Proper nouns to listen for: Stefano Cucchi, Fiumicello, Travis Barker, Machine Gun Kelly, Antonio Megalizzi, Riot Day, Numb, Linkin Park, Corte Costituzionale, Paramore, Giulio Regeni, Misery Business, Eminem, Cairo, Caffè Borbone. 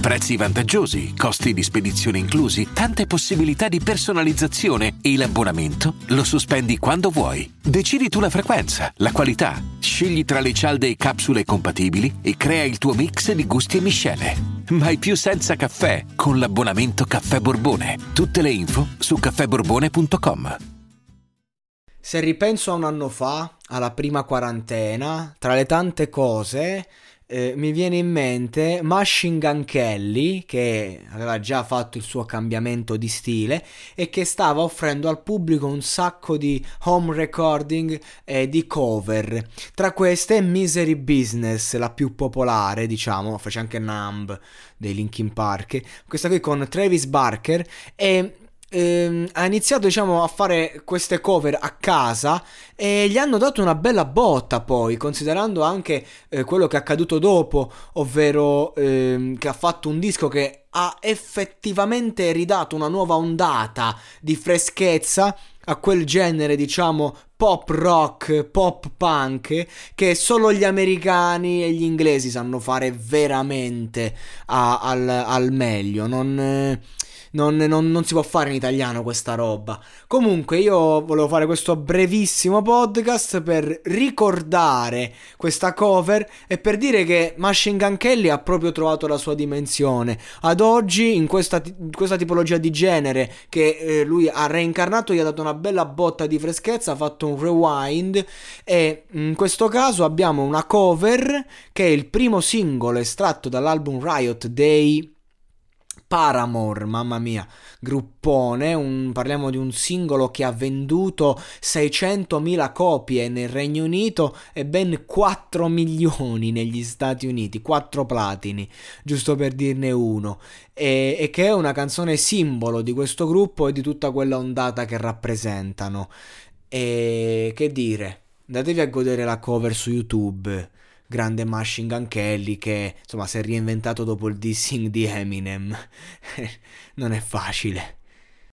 Prezzi vantaggiosi, costi di spedizione inclusi, tante possibilità di personalizzazione e l'abbonamento lo sospendi quando vuoi. Decidi tu la frequenza, la qualità, scegli tra le cialde e capsule compatibili e crea il tuo mix di gusti e miscele. Mai più senza caffè con l'abbonamento Caffè Borbone. Tutte le info su caffèborbone.com. Se ripenso a un anno fa, alla prima quarantena, tra le tante cose mi viene in mente Machine Gun Kelly, che aveva già fatto il suo cambiamento di stile e che stava offrendo al pubblico un sacco di home recording e di cover. Tra queste Misery Business, la più popolare, diciamo, fece anche Numb dei Linkin Park, questa qui con Travis Barker, e ha iniziato, diciamo, a fare queste cover a casa e gli hanno dato una bella botta, poi considerando anche quello che è accaduto dopo, ovvero che ha fatto un disco che ha effettivamente ridato una nuova ondata di freschezza a quel genere, diciamo, pop rock, pop punk, che solo gli americani e gli inglesi sanno fare veramente al meglio. Non si può fare in italiano questa roba. Comunque io volevo fare questo brevissimo podcast per ricordare questa cover e per dire che Machine Gun Kelly ha proprio trovato la sua dimensione ad oggi in questa tipologia di genere che lui ha reincarnato, gli ha dato una bella botta di freschezza, ha fatto un rewind e in questo caso abbiamo una cover che è il primo singolo estratto dall'album Riot Day Paramore, mamma mia, gruppone, parliamo di un singolo che ha venduto 600.000 copie nel Regno Unito e ben 4 milioni negli Stati Uniti, 4 platini, giusto per dirne uno, e che è una canzone simbolo di questo gruppo e di tutta quella ondata che rappresentano. E che dire, andatevi a godere la cover su YouTube. Grande Machine Gun Kelly, che insomma si è reinventato dopo il dissing di Eminem. Non è facile.